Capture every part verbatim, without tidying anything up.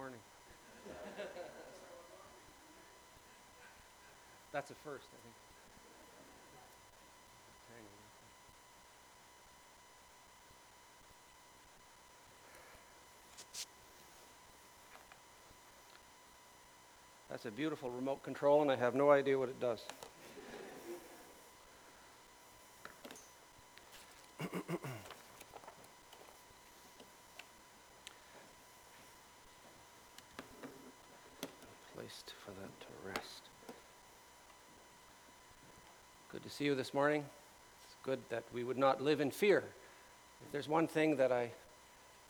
morning. That's a first, I think. That's a beautiful remote control, and I have no idea what it does. Placed for that to rest. Good to see you this morning. It's good that we would not live in fear. If there's one thing that I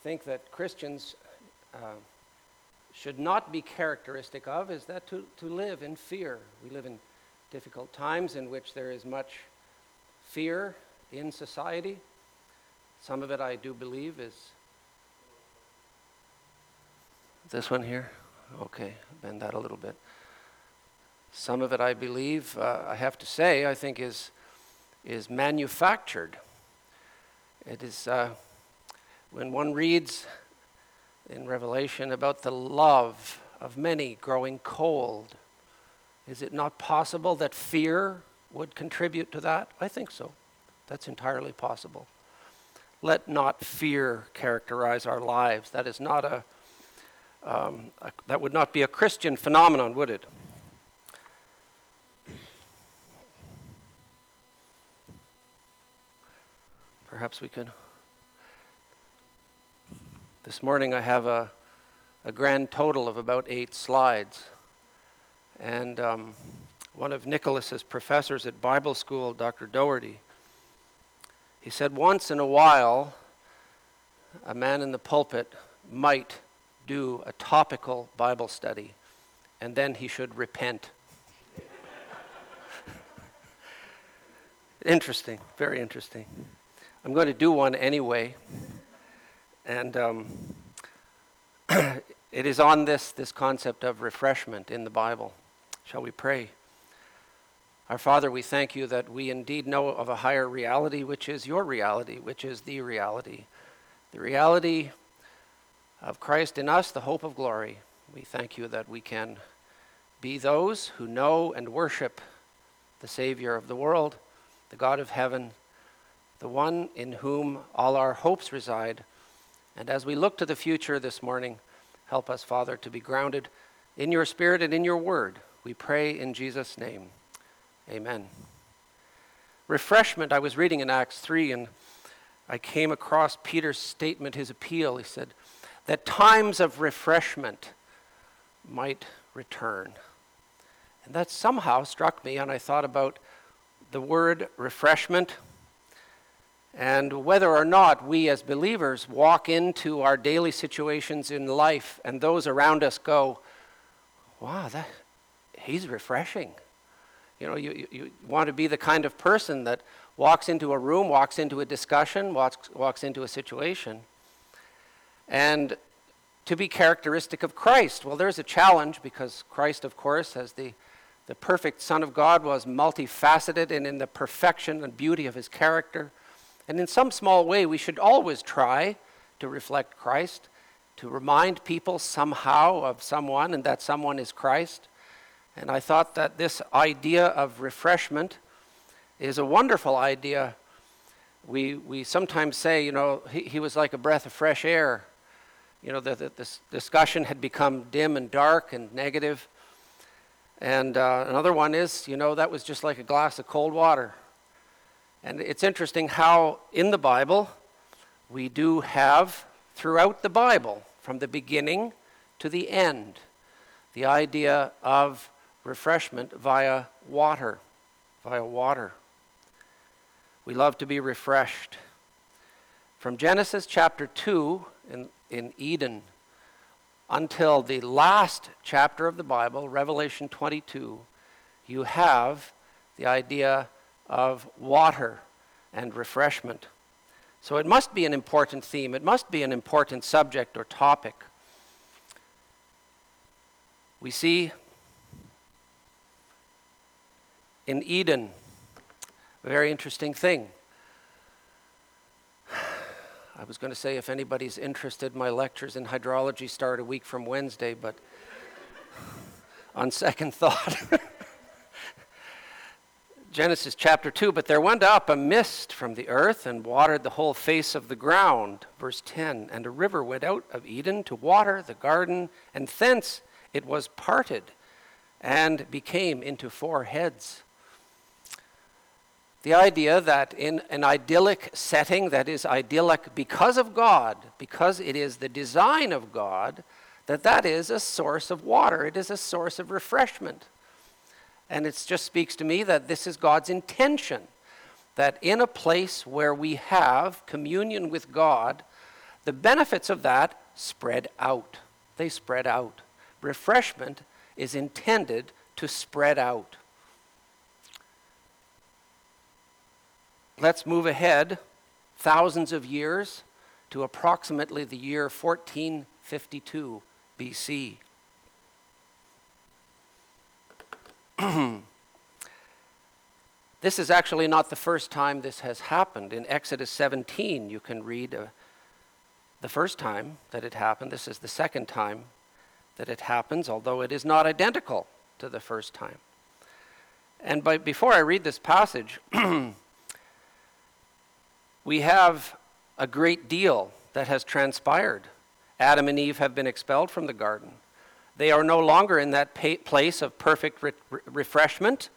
think that Christians uh, should not be characteristic of, is that to, to live in fear. We live in difficult times in which there is much fear in society. Some of it, I do believe, is this one here. Okay, bend that a little bit. Some of it, I believe, uh, I have to say, I think is is manufactured. It is, uh, when one reads in Revelation about the love of many growing cold, is it not possible that fear would contribute to that? I think so. That's entirely possible. Let not fear characterize our lives. That is not a, um, a that would not be a Christian phenomenon, would it? Perhaps we could. This morning I have a, a grand total of about eight slides, and um, one of Nicholas's professors at Bible school, Doctor Doherty, he said, once in a while, a man in the pulpit might do a topical Bible study, and then he should repent. Interesting, very interesting. I'm going to do one anyway. And um, it is on this, this concept of refreshment in the Bible. Shall we pray? Our Father, we thank you that we indeed know of a higher reality, which is your reality, which is the reality. The reality of Christ in us, the hope of glory. We thank you that we can be those who know and worship the Savior of the world, the God of heaven, the one in whom all our hopes reside. And as we look to the future this morning, help us, Father, to be grounded in your Spirit and in your Word. We pray in Jesus' name. Amen. Refreshment. I was reading in Acts three, and I came across Peter's statement, his appeal. He said that times of refreshment might return. And that somehow struck me, and I thought about the word refreshment. And whether or not we as believers walk into our daily situations in life and those around us go, wow, that he's refreshing. You know, you, you want to be the kind of person that walks into a room, walks into a discussion, walks, walks into a situation. And to be characteristic of Christ, well, there's a challenge because Christ, of course, as the, the perfect Son of God, was multifaceted and in the perfection and beauty of his character. And in some small way, we should always try to reflect Christ, to remind people somehow of someone, and that someone is Christ. And I thought that this idea of refreshment is a wonderful idea. We we sometimes say, you know, he, he was like a breath of fresh air. You know, the, the, this discussion had become dim and dark and negative. And uh, another one is, you know, that was just like a glass of cold water. And it's interesting how in the Bible, we do have throughout the Bible, from the beginning to the end, the idea of refreshment via water, via water. We love to be refreshed. From Genesis chapter two in, in Eden until the last chapter of the Bible, Revelation twenty-two, you have the idea of water and refreshment. So it must be an important theme. It must be an important subject or topic. We see in Eden a very interesting thing. I was going to say, if anybody's interested, my lectures in hydrology start a week from Wednesday, but on second thought, Genesis chapter two, but there went up a mist from the earth and watered the whole face of the ground. Verse ten, and a river went out of Eden to water the garden, and thence it was parted and became into four heads. The idea that in an idyllic setting that is idyllic because of God, because it is the design of God, that that is a source of water. It is a source of refreshment. And it just speaks to me that this is God's intention, that in a place where we have communion with God, the benefits of that spread out. They spread out. Refreshment is intended to spread out. Let's move ahead thousands of years to approximately the year fourteen fifty-two B C. This is actually not the first time this has happened. In Exodus seventeen, you can read uh, the first time that it happened. This is the second time that it happens, although it is not identical to the first time. And by, before I read this passage, we have a great deal that has transpired. Adam and Eve have been expelled from the garden. They are no longer in that place of perfect re- refreshment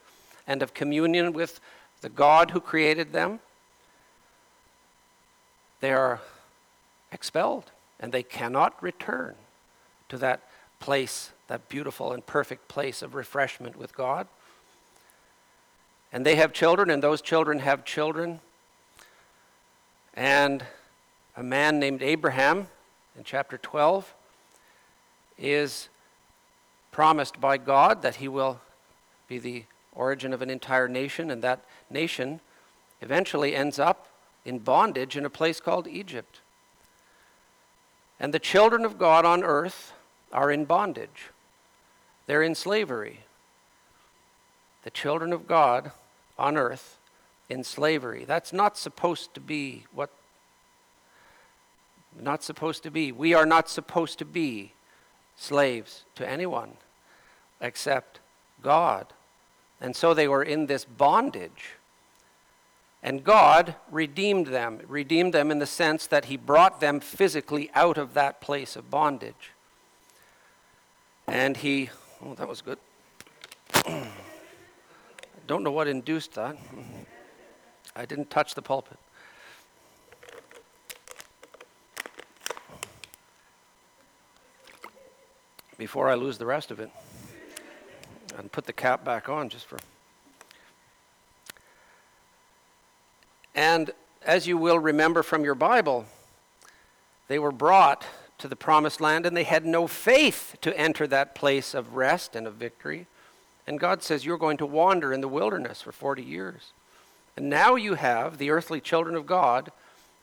and of communion with the God who created them. They are expelled, and they cannot return to that place, that beautiful and perfect place of refreshment with God. And they have children, and those children have children. And a man named Abraham, in chapter twelve, is promised by God that he will be the origin of an entire nation, and that nation eventually ends up in bondage in a place called Egypt. And the children of God on earth are in bondage. They're in slavery. The children of God on earth in slavery. That's not supposed to be what, not supposed to be. We are not supposed to be slaves to anyone except God. And so they were in this bondage. And God redeemed them, redeemed them in the sense that he brought them physically out of that place of bondage. And he, oh, that was good. Don't know what induced that. I didn't touch the pulpit. Before I lose the rest of it. And put the cap back on just for... And as you will remember from your Bible, they were brought to the promised land and they had no faith to enter that place of rest and of victory. And God says, you're going to wander in the wilderness for forty years. And now you have the earthly children of God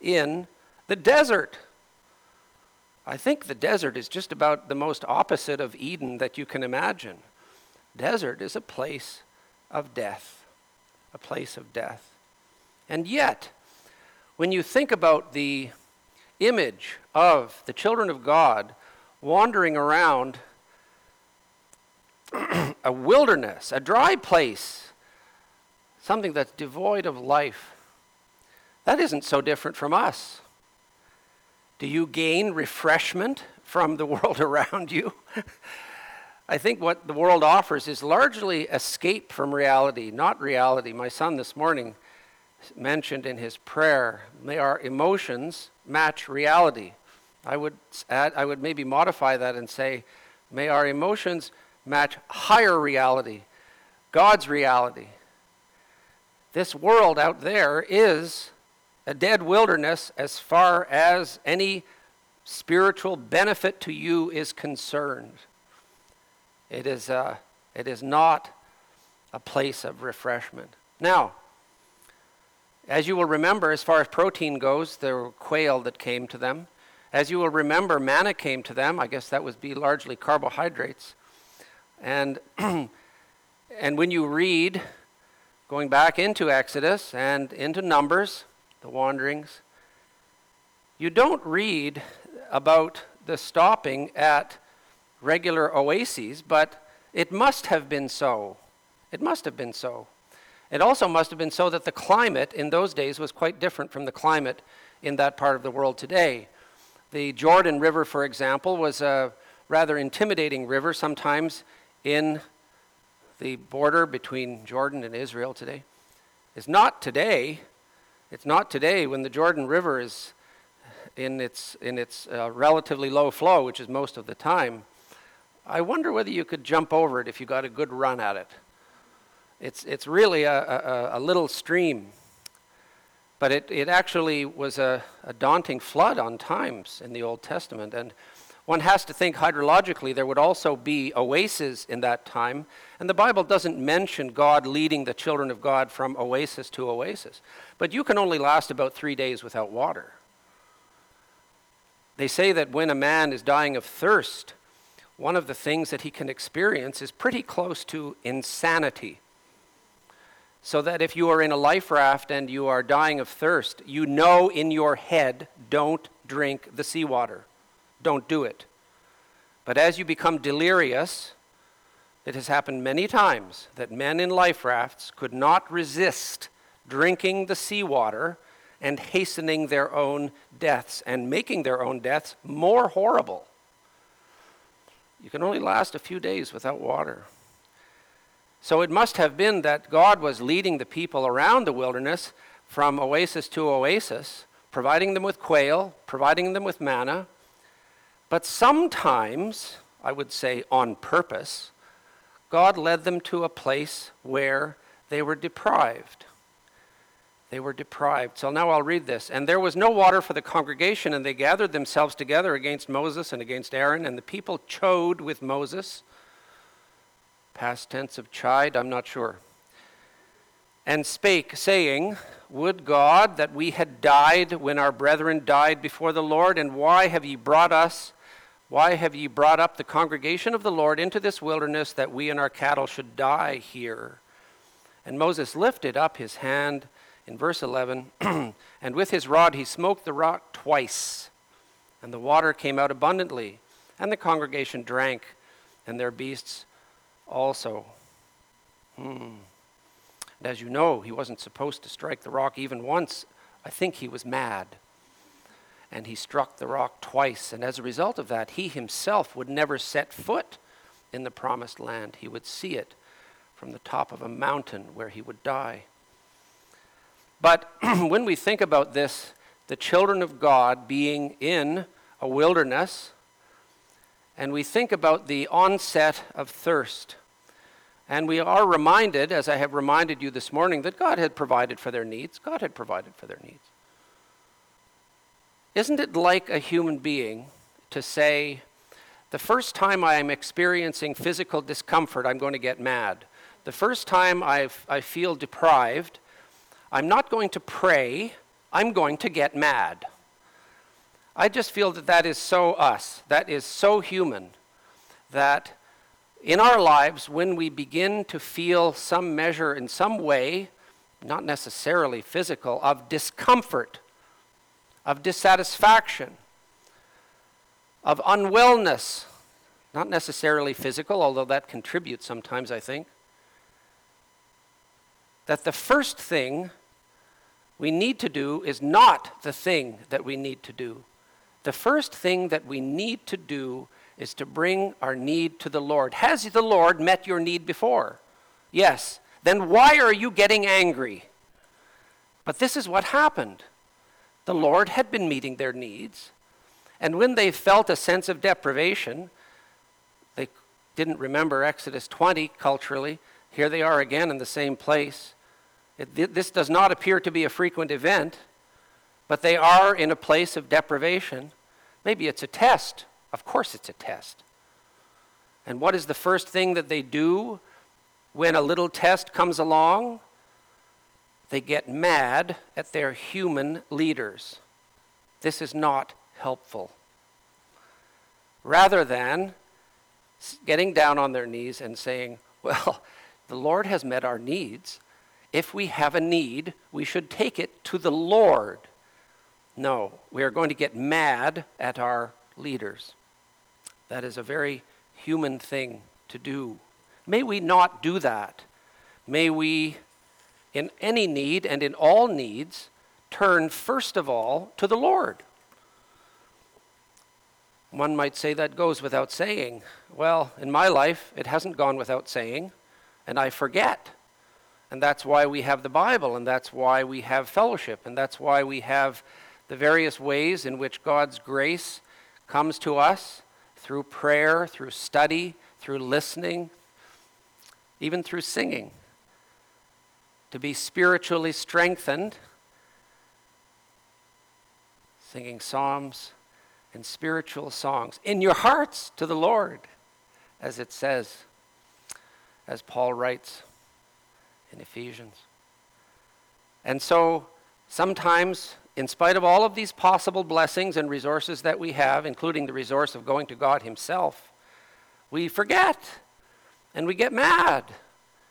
in the desert. I think the desert is just about the most opposite of Eden that you can imagine. Desert is a place of death, a place of death. And yet, when you think about the image of the children of God wandering around a wilderness, a dry place, something that's devoid of life, that isn't so different from us. Do you gain refreshment from the world around you? I think what the world offers is largely escape from reality, not reality. My son this morning mentioned in his prayer, may our emotions match reality. I would add, I would maybe modify that and say, may our emotions match higher reality, God's reality. This world out there is a dead wilderness as far as any spiritual benefit to you is concerned. It is, a, it is not a place of refreshment. Now, as you will remember, as far as protein goes, there were quail that came to them. As you will remember, manna came to them. I guess that would be largely carbohydrates. And, and when you read, going back into Exodus and into Numbers, the wanderings, you don't read about the stopping at regular oases, but it must have been so. It must have been so. It also must have been so that the climate in those days was quite different from the climate in that part of the world today. The Jordan River, for example, was a rather intimidating river sometimes in the border between Jordan and Israel today. It's not today. It's not today when the Jordan River is in its in its uh, relatively low flow, which is most of the time. I wonder whether you could jump over it if you got a good run at it. It's it's really a, a, a little stream, but it, it actually was a, a daunting flood on times in the Old Testament. And one has to think hydrologically there would also be oases in that time, and the Bible doesn't mention God leading the children of God from oasis to oasis. But you can only last about three days without water. They say that when a man is dying of thirst, one of the things that he can experience is pretty close to insanity. So that if you are in a life raft and you are dying of thirst, you know in your head, don't drink the seawater. Don't do it. But as you become delirious, it has happened many times that men in life rafts could not resist drinking the seawater and hastening their own deaths and making their own deaths more horrible. You can only last a few days without water. So it must have been that God was leading the people around the wilderness from oasis to oasis, providing them with quail, providing them with manna. But sometimes, I would say on purpose, God led them to a place where they were deprived. They were deprived. So now I'll read this. And there was no water for the congregation, and they gathered themselves together against Moses and against Aaron, and the people chode with Moses. Past tense of chide, I'm not sure. And spake, saying, Would God that we had died when our brethren died before the Lord, and why have ye brought us, why have ye brought up the congregation of the Lord into this wilderness, that we and our cattle should die here? And Moses lifted up his hand, in verse eleven, and with his rod he smote the rock twice, and the water came out abundantly, and the congregation drank, and their beasts also. Hmm. And as you know, he wasn't supposed to strike the rock even once. I think he was mad. And he struck the rock twice, and as a result of that, he himself would never set foot in the promised land. He would see it from the top of a mountain where he would die. But when we think about this, the children of God being in a wilderness, and we think about the onset of thirst, and we are reminded, as I have reminded you this morning, that God had provided for their needs. God had provided for their needs. Isn't it like a human being to say, the first time I am experiencing physical discomfort, I'm going to get mad. The first time I've, I feel deprived, I'm not going to pray, I'm going to get mad. I just feel that that is so us, that is so human, that in our lives, when we begin to feel some measure in some way, not necessarily physical, of discomfort, of dissatisfaction, of unwellness, not necessarily physical, although that contributes sometimes, I think, that the first thing we need to do is not the thing that we need to do. The first thing that we need to do is to bring our need to the Lord. Has the Lord met your need before? Yes. Then why are you getting angry? But this is what happened. The Lord had been meeting their needs, and when they felt a sense of deprivation, they didn't remember Exodus twenty culturally. Here they are again in the same place. It, this does not appear to be a frequent event, but they are in a place of deprivation. Maybe it's a test. Of course it's a test. And what is the first thing that they do when a little test comes along? They get mad at their human leaders. This is not helpful. Rather than getting down on their knees and saying, well, the Lord has met our needs. If we have a need, we should take it to the Lord, No, we are going to get mad at our leaders. That is a very human thing to do. May we not do that. May we, in any need and in all needs, turn first of all to the Lord. One might say that goes without saying. Well, in my life, it hasn't gone without saying, and I forget. And that's why we have the Bible, and that's why we have fellowship, and that's why we have the various ways in which God's grace comes to us through prayer, through study, through listening, even through singing. To be spiritually strengthened, singing psalms and spiritual songs in your hearts to the Lord, as it says, as Paul writes in Ephesians. And so sometimes, in spite of all of these possible blessings and resources that we have, including the resource of going to God himself, we forget and we get mad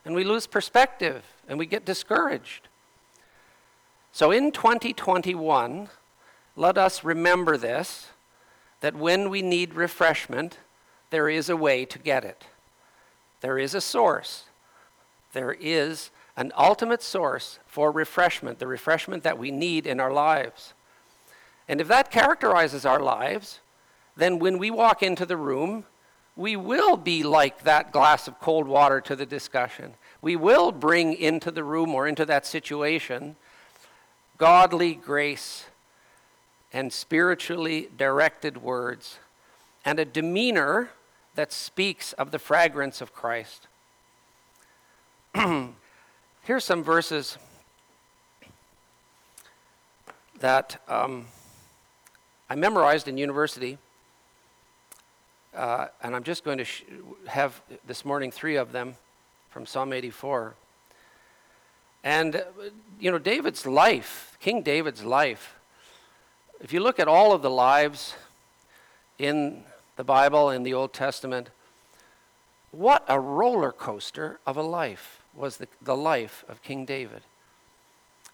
and we lose perspective and we get discouraged. So in twenty twenty-one, let us remember this, that when we need refreshment, there is a way to get it. There is a source. There is an ultimate source for refreshment, the refreshment that we need in our lives. And if that characterizes our lives, then when we walk into the room, we will be like that glass of cold water to the discussion. We will bring into the room or into that situation godly grace and spiritually directed words and a demeanor that speaks of the fragrance of Christ. Here's some verses that um, I memorized in university, uh, and I'm just going to sh- have this morning three of them from Psalm eighty-four. And, uh, you know, David's life, King David's life, if you look at all of the lives in the Bible, in the Old Testament, what a roller coaster of a life was the, the life of King David.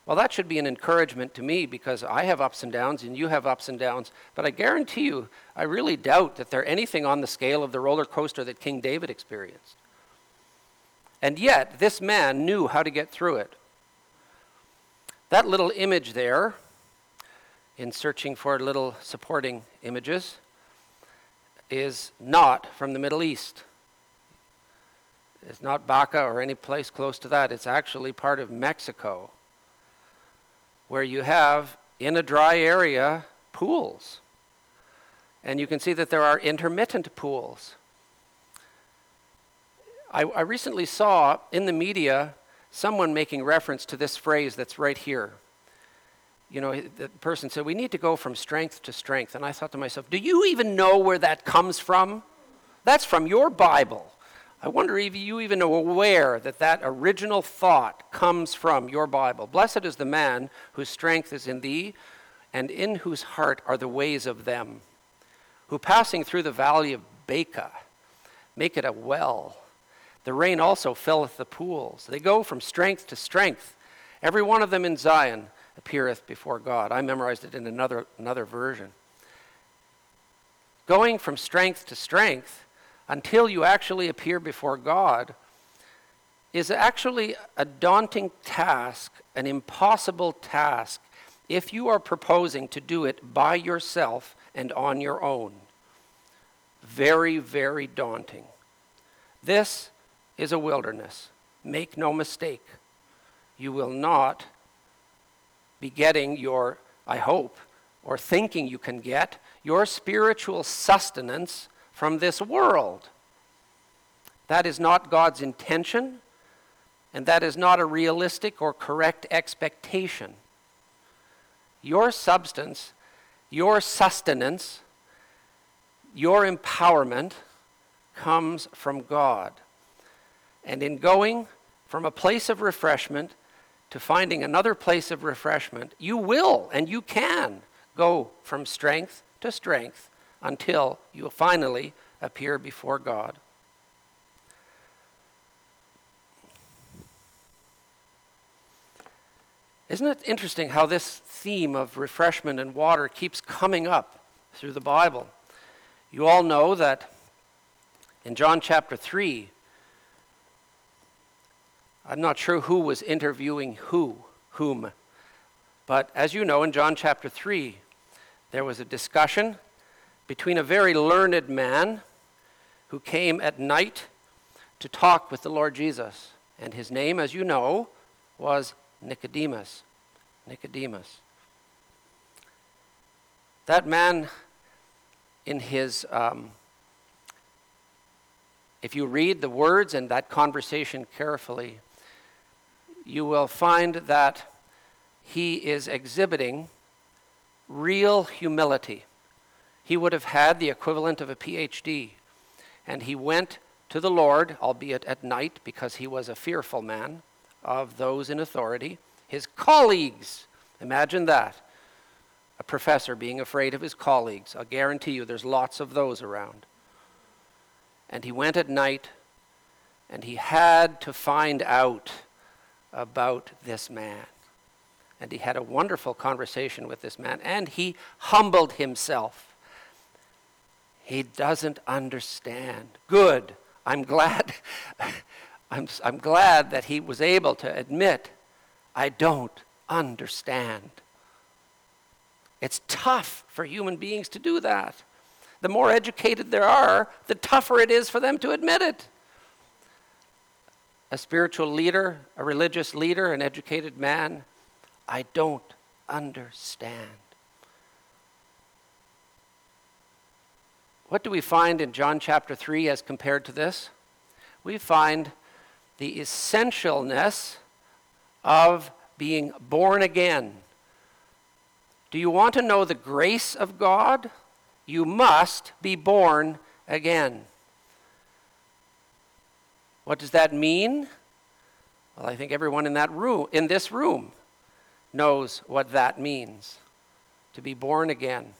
Well, that should be an encouragement to me, because I have ups and downs and you have ups and downs, but I guarantee you, I really doubt that they're anything on the scale of the roller coaster that King David experienced. And yet, this man knew how to get through it. That little image there, in searching for little supporting images, is not from the Middle East. It's not Baca or any place close to that. It's actually part of Mexico, where you have, in a dry area, pools. And you can see that there are intermittent pools. I, I recently saw in the media someone making reference to this phrase that's right here. You know, the person said, we need to go from strength to strength. And I thought to myself, do you even know where that comes from? That's from your Bible. I wonder if you even are aware that that original thought comes from your Bible. Blessed is the man whose strength is in thee, and in whose heart are the ways of them, who passing through the valley of Baca, make it a well. The rain also filleth the pools. They go from strength to strength. Every one of them in Zion appeareth before God. I memorized it in another, another version. Going from strength to strength until you actually appear before God is actually a daunting task, an impossible task, if you are proposing to do it by yourself and on your own. Very, very daunting. This is a wilderness. Make no mistake. You will not be getting your, I hope, or thinking you can get, your spiritual sustenance from this world. That is not God's intention, and that is not a realistic or correct expectation. Your substance, your sustenance, your empowerment comes from God. And in going from a place of refreshment to finding another place of refreshment, you will and you can go from strength to strength until you finally appear before God. Isn't it interesting how this theme of refreshment and water keeps coming up through the Bible? You all know that in John chapter three, I'm not sure who was interviewing who, whom, but as you know, in John chapter three, there was a discussion between a very learned man who came at night to talk with the Lord Jesus. And his name, as you know, was Nicodemus. Nicodemus. That man, in his, um, if you read the words and that conversation carefully, you will find that he is exhibiting real humility. He would have had the equivalent of a P H D, and he went to the Lord, albeit at night, because he was a fearful man of those in authority. His colleagues, imagine that, a professor being afraid of his colleagues. I'll guarantee you there's lots of those around. And he went at night, and he had to find out about this man. And he had a wonderful conversation with this man, and he humbled himself. He doesn't understand. Good. I'm glad I'm, I'm glad that he was able to admit, I don't understand. It's tough for human beings to do that. The more educated there are, the tougher it is for them to admit it. A spiritual leader, a religious leader, an educated man, I don't understand. What do we find in John chapter three as compared to this? We find the essentialness of being born again. Do you want to know the grace of God? You must be born again. What does that mean? Well, I think everyone in that room, in this room, knows what that means. To be born again,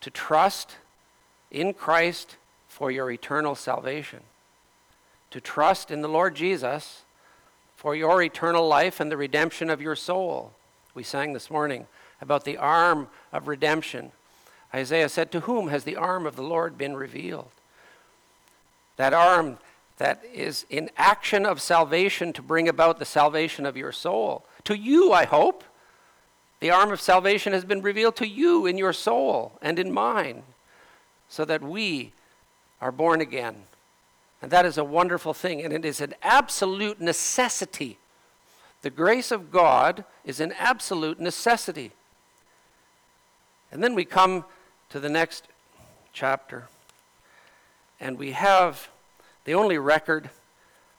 to trust in Christ for your eternal salvation, to trust in the Lord Jesus for your eternal life and the redemption of your soul. We sang this morning about the arm of redemption. Isaiah said, to whom has the arm of the Lord been revealed? That arm that is in action of salvation to bring about the salvation of your soul. To you, I hope, the arm of salvation has been revealed to you in your soul and in mine, so that we are born again. And that is a wonderful thing, and it is an absolute necessity. The grace of God is an absolute necessity. And then we come to the next chapter, and we have the only record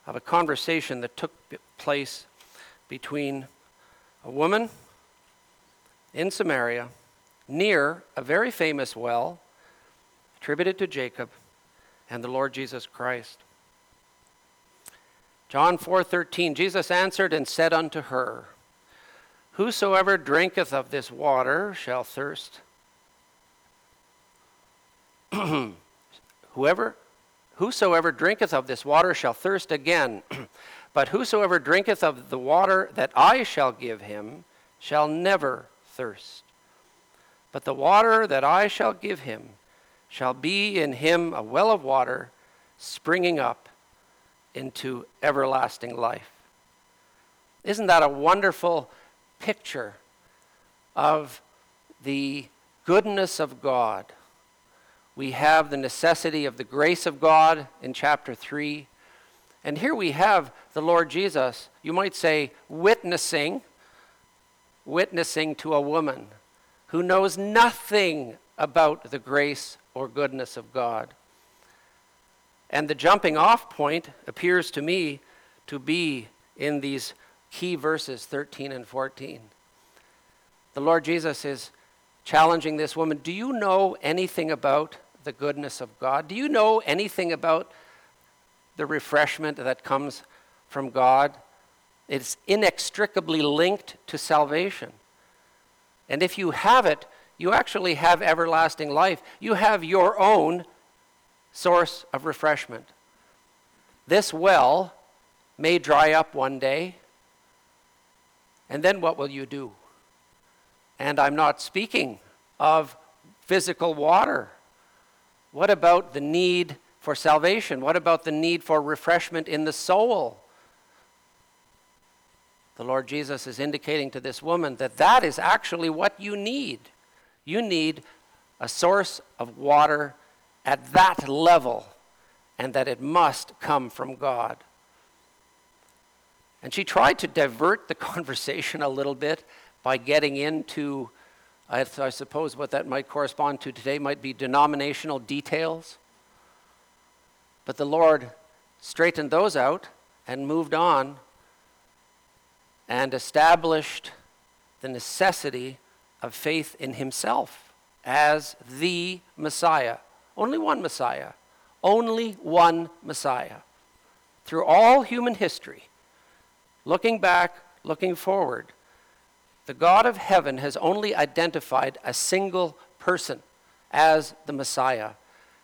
of a conversation that took place between a woman in Samaria near a very famous well attributed to Jacob and the Lord Jesus Christ. John four thirteen, Jesus answered and said unto her, whosoever drinketh of this water shall thirst. Whoever, whosoever drinketh of this water shall thirst again, but whosoever drinketh of the water that I shall give him shall never thirst. But the water that I shall give him shall be in him a well of water springing up into everlasting life. Isn't that a wonderful picture of the goodness of God? We have the necessity of the grace of God in chapter three. And here we have the Lord Jesus, you might say, witnessing, witnessing to a woman who knows nothing about the grace or goodness of God. And the jumping off point appears to me to be in these key verses thirteen and fourteen. The Lord Jesus is challenging this woman. Do you know anything about the goodness of God? Do you know anything about the refreshment that comes from God? It's inextricably linked to salvation. And if you have it, you actually have everlasting life. You have your own source of refreshment. This well may dry up one day. And then what will you do? And I'm not speaking of physical water. What about the need for salvation? What about the need for refreshment in the soul? The Lord Jesus is indicating to this woman that that is actually what you need. You need a source of water at that level, and that it must come from God. And she tried to divert the conversation a little bit by getting into, I, I suppose what that might correspond to today might be denominational details. But the Lord straightened those out and moved on and established the necessity of faith in himself as the Messiah. Only one Messiah. Only one Messiah. Through all human history, looking back, looking forward, the God of heaven has only identified a single person as the Messiah.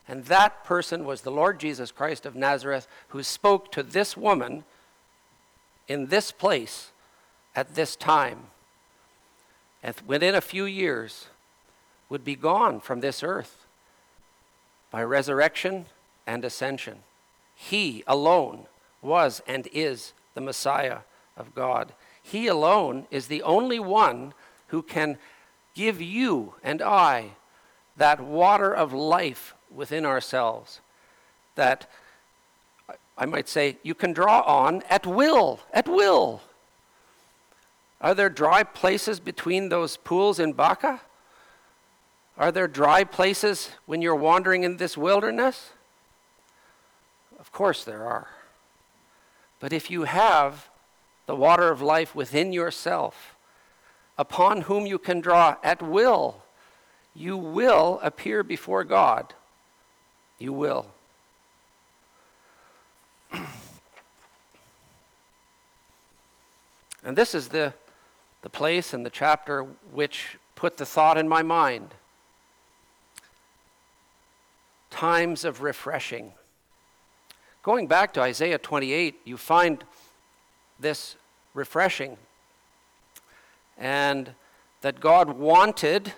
And that person was the Lord Jesus Christ of Nazareth, who spoke to this woman in this place at this time. And within a few years, would be gone from this earth by resurrection and ascension. He alone was and is the Messiah of God. He alone is the only one who can give you and I that water of life within ourselves, that I might say you can draw on at will, at will. Are there dry places between those pools in Baca? Are there dry places when you're wandering in this wilderness? Of course there are. But if you have the water of life within yourself, upon whom you can draw at will, you will appear before God. You will. And this is the, the place and the chapter which put the thought in my mind. Times of refreshing. Going back to Isaiah twenty-eight, you find this refreshing, and that God wanted,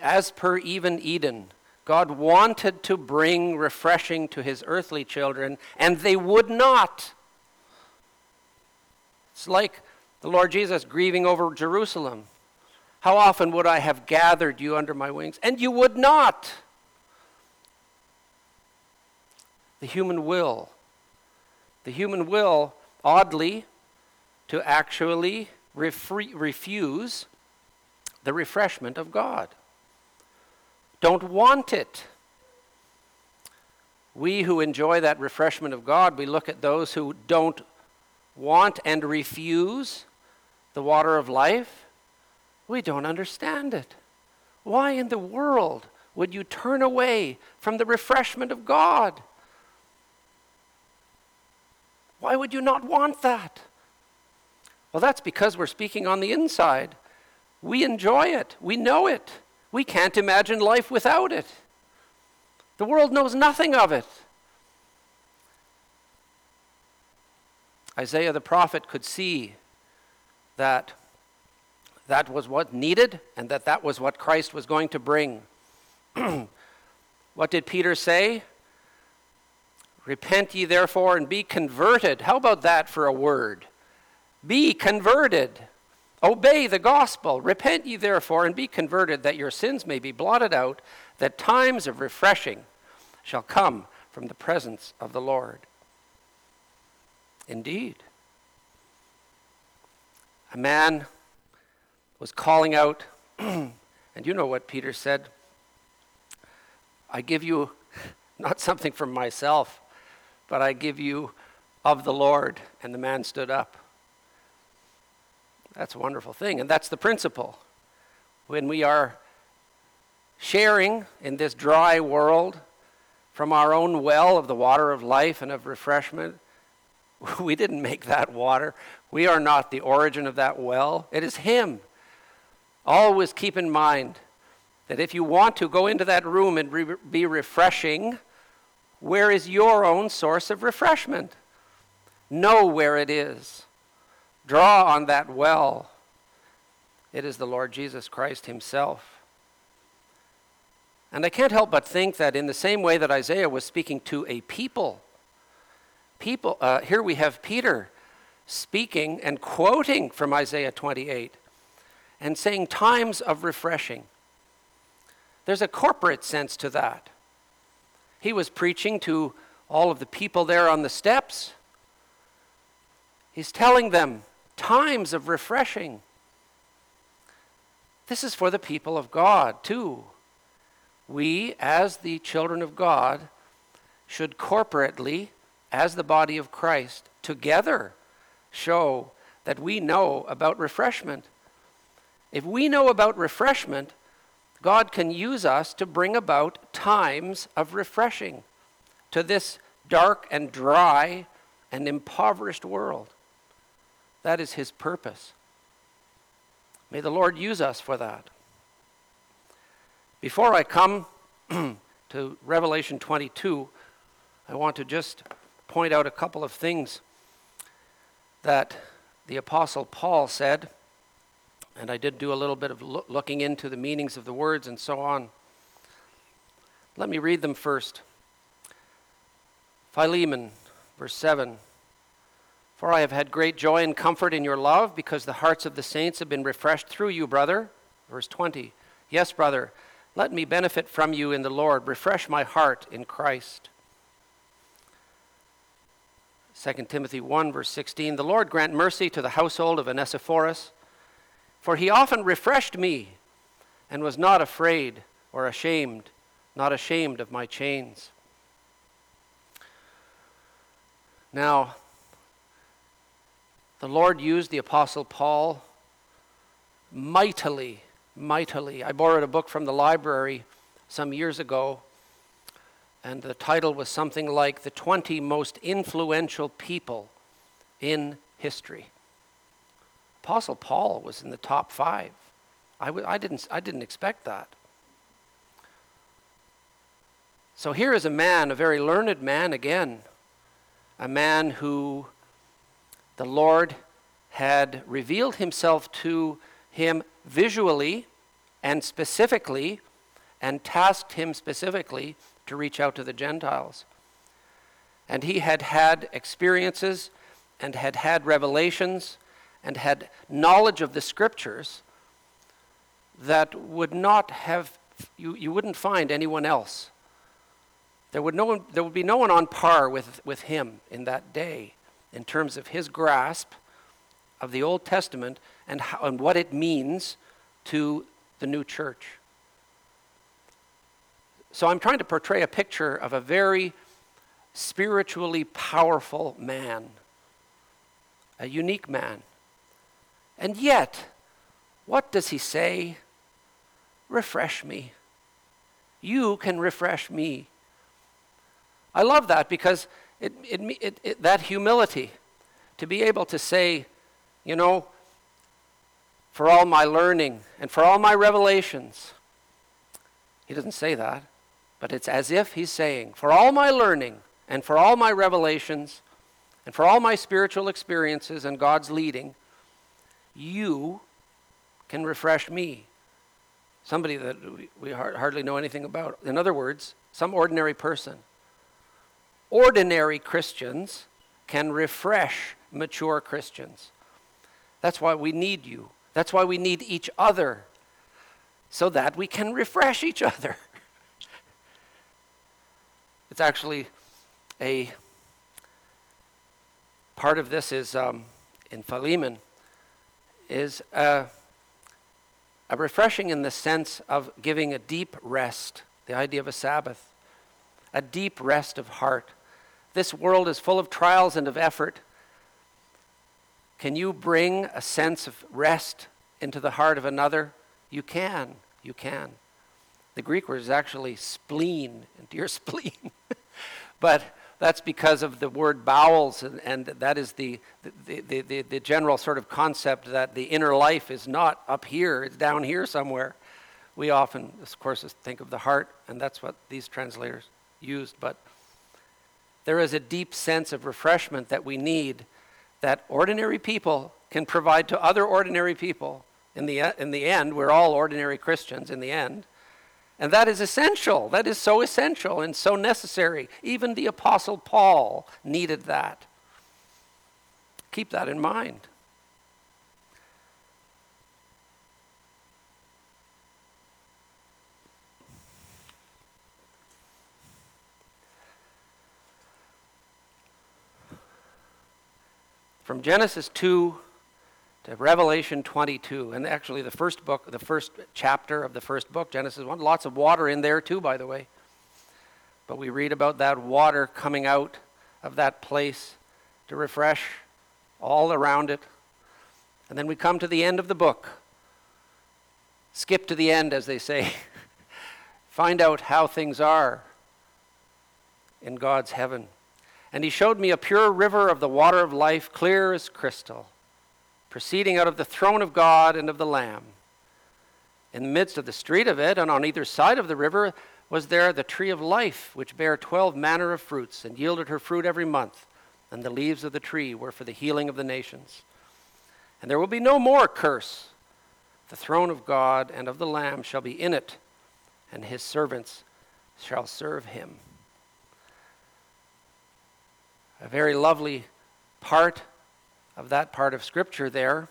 as per even Eden, God wanted to bring refreshing to his earthly children, and they would not. It's like the Lord Jesus grieving over Jerusalem. How often would I have gathered you under my wings? And you would not. The human will. The human will, oddly, to actually refre- refuse the refreshment of God. Don't want it. We who enjoy that refreshment of God, we look at those who don't want and refuse the water of life. We don't understand it. Why in the world would you turn away from the refreshment of God? Why would you not want that? Well, that's because we're speaking on the inside. We enjoy it. We know it. We can't imagine life without it. The world knows nothing of it. Isaiah the prophet could see that that was what needed and that that was what Christ was going to bring. What did Peter say? Repent ye therefore and be converted. How about that for a word? Be converted. Obey the gospel. Repent ye therefore and be converted, that your sins may be blotted out, that times of refreshing shall come from the presence of the Lord. Indeed. A man was calling out, and you know what Peter said. I give you not something from myself, but I give you of the Lord. And the man stood up. That's a wonderful thing. And that's the principle. When we are sharing in this dry world from our own well of the water of life and of refreshment, we didn't make that water. We are not the origin of that well. It is him. Always keep in mind that if you want to go into that room and re- be refreshing, where is your own source of refreshment? Know where it is. Draw on that well. It is the Lord Jesus Christ himself. And I can't help but think that in the same way that Isaiah was speaking to a people, people uh, here we have Peter speaking and quoting from Isaiah twenty-eight and saying times of refreshing. There's a corporate sense to that. He was preaching to all of the people there on the steps. He's telling them times of refreshing. This is for the people of God too. We, as the children of God, should corporately, as the body of Christ, together show that we know about refreshment. If we know about refreshment, God can use us to bring about times of refreshing to this dark and dry and impoverished world. That is his purpose. May the Lord use us for that. Before I come to Revelation twenty-two, I want to just point out a couple of things that the Apostle Paul said, and I did do a little bit of lo- looking into the meanings of the words and so on. Let me read them first. Philemon, verse seven. For I have had great joy and comfort in your love, because the hearts of the saints have been refreshed through you, brother. Verse twenty. Yes, brother, let me benefit from you in the Lord. Refresh my heart in Christ. Second Timothy one, verse sixteen. The Lord grant mercy to the household of Onesiphorus, for he often refreshed me and was not afraid or ashamed, not ashamed of my chains. Now, the Lord used the Apostle Paul mightily, mightily. I borrowed a book from the library some years ago, and the title was something like The twenty Most Influential People in History. Apostle Paul was in the top five. I, w- I, didn't, I didn't expect that. So here is a man, a very learned man again, a man who the Lord had revealed himself to him visually and specifically, and tasked him specifically to reach out to the Gentiles. And he had had experiences and had had revelations and had knowledge of the scriptures that would not have, you, you wouldn't find anyone else. There would, no, there would be no one on par with, with him in that day in terms of his grasp of the Old Testament and, how, and what it means to the new church. So I'm trying to portray a picture of a very spiritually powerful man, a unique man. And yet, what does he say? Refresh me. You can refresh me. I love that, because it, it, it, it, that humility, to be able to say, you know, for all my learning and for all my revelations. He doesn't say that, but it's as if he's saying, for all my learning and for all my revelations and for all my spiritual experiences and God's leading, you can refresh me. Somebody that we hardly know anything about. In other words, some ordinary person. Ordinary Christians can refresh mature Christians. That's why we need you. That's why we need each other, so that we can refresh each other. It's actually a part of this is um, in Philemon is a, a refreshing in the sense of giving a deep rest, the idea of a Sabbath, a deep rest of heart. This world is full of trials and of effort. Can you bring a sense of rest into the heart of another? You can, you can. The Greek word is actually spleen, into your spleen. But that's because of the word bowels, and, and that is the the, the, the the general sort of concept that the inner life is not up here, it's down here somewhere. We often, of course, think of the heart, and that's what these translators used, but there is a deep sense of refreshment that we need, that ordinary people can provide to other ordinary people. In the, in the end, we're all ordinary Christians in the end. And that is essential. That is so essential and so necessary. Even the Apostle Paul needed that. Keep that in mind. From Genesis two to Revelation twenty-two, and actually the first book, the first chapter of the first book, Genesis one, lots of water in there too, by the way. But we read about that water coming out of that place to refresh all around it. And then we come to the end of the book. Skip to the end, as they say. Find out how things are in God's heaven. And he showed me a pure river of the water of life, clear as crystal, proceeding out of the throne of God and of the Lamb. In the midst of the street of it, and on either side of the river, was there the tree of life, which bare twelve manner of fruits, and yielded her fruit every month. And the leaves of the tree were for the healing of the nations. And there will be no more curse. The throne of God and of the Lamb shall be in it, and his servants shall serve him. A very lovely part of that part of Scripture there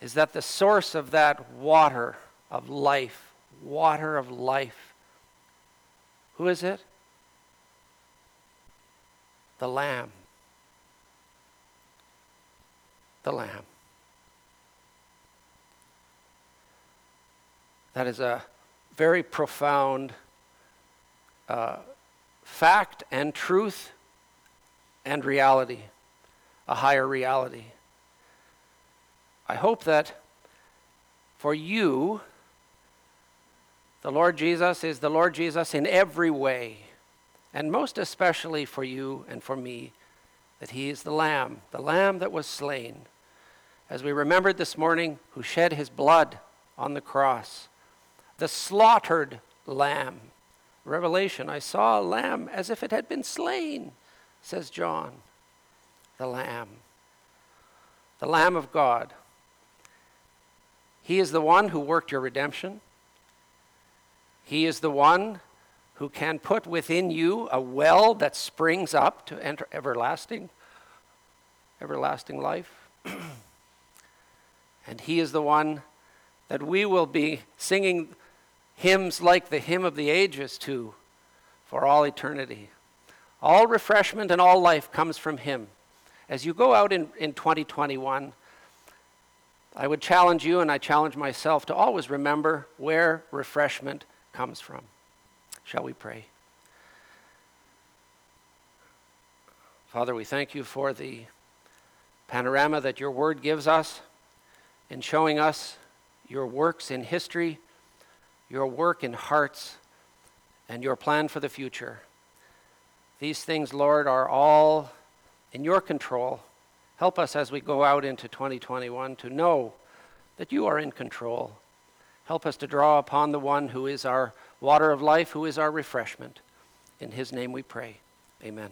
is that the source of that water of life, water of life, who is it? The Lamb. The Lamb. That is a very profound uh, fact and truth and reality, a higher reality. I hope that for you, the Lord Jesus is the Lord Jesus in every way, and most especially for you and for me, that he is the Lamb, the Lamb that was slain, as we remembered this morning, who shed his blood on the cross, the slaughtered Lamb. Revelation, I saw a lamb as if it had been slain, says John, the Lamb, the Lamb of God. He is the one who worked your redemption. He is the one who can put within you a well that springs up to enter everlasting, everlasting life. And he is the one that we will be singing hymns like the hymn of the ages to for all eternity. All refreshment and all life comes from him. As you go out in, in twenty twenty-one, I would challenge you, and I challenge myself, to always remember where refreshment comes from. Shall we pray? Father, we thank you for the panorama that your word gives us in showing us your works in history, your work in hearts, and your plan for the future. These things, Lord, are all in your control. Help us as we go out into twenty twenty-one to know that you are in control. Help us to draw upon the one who is our water of life, who is our refreshment. In his name we pray. Amen.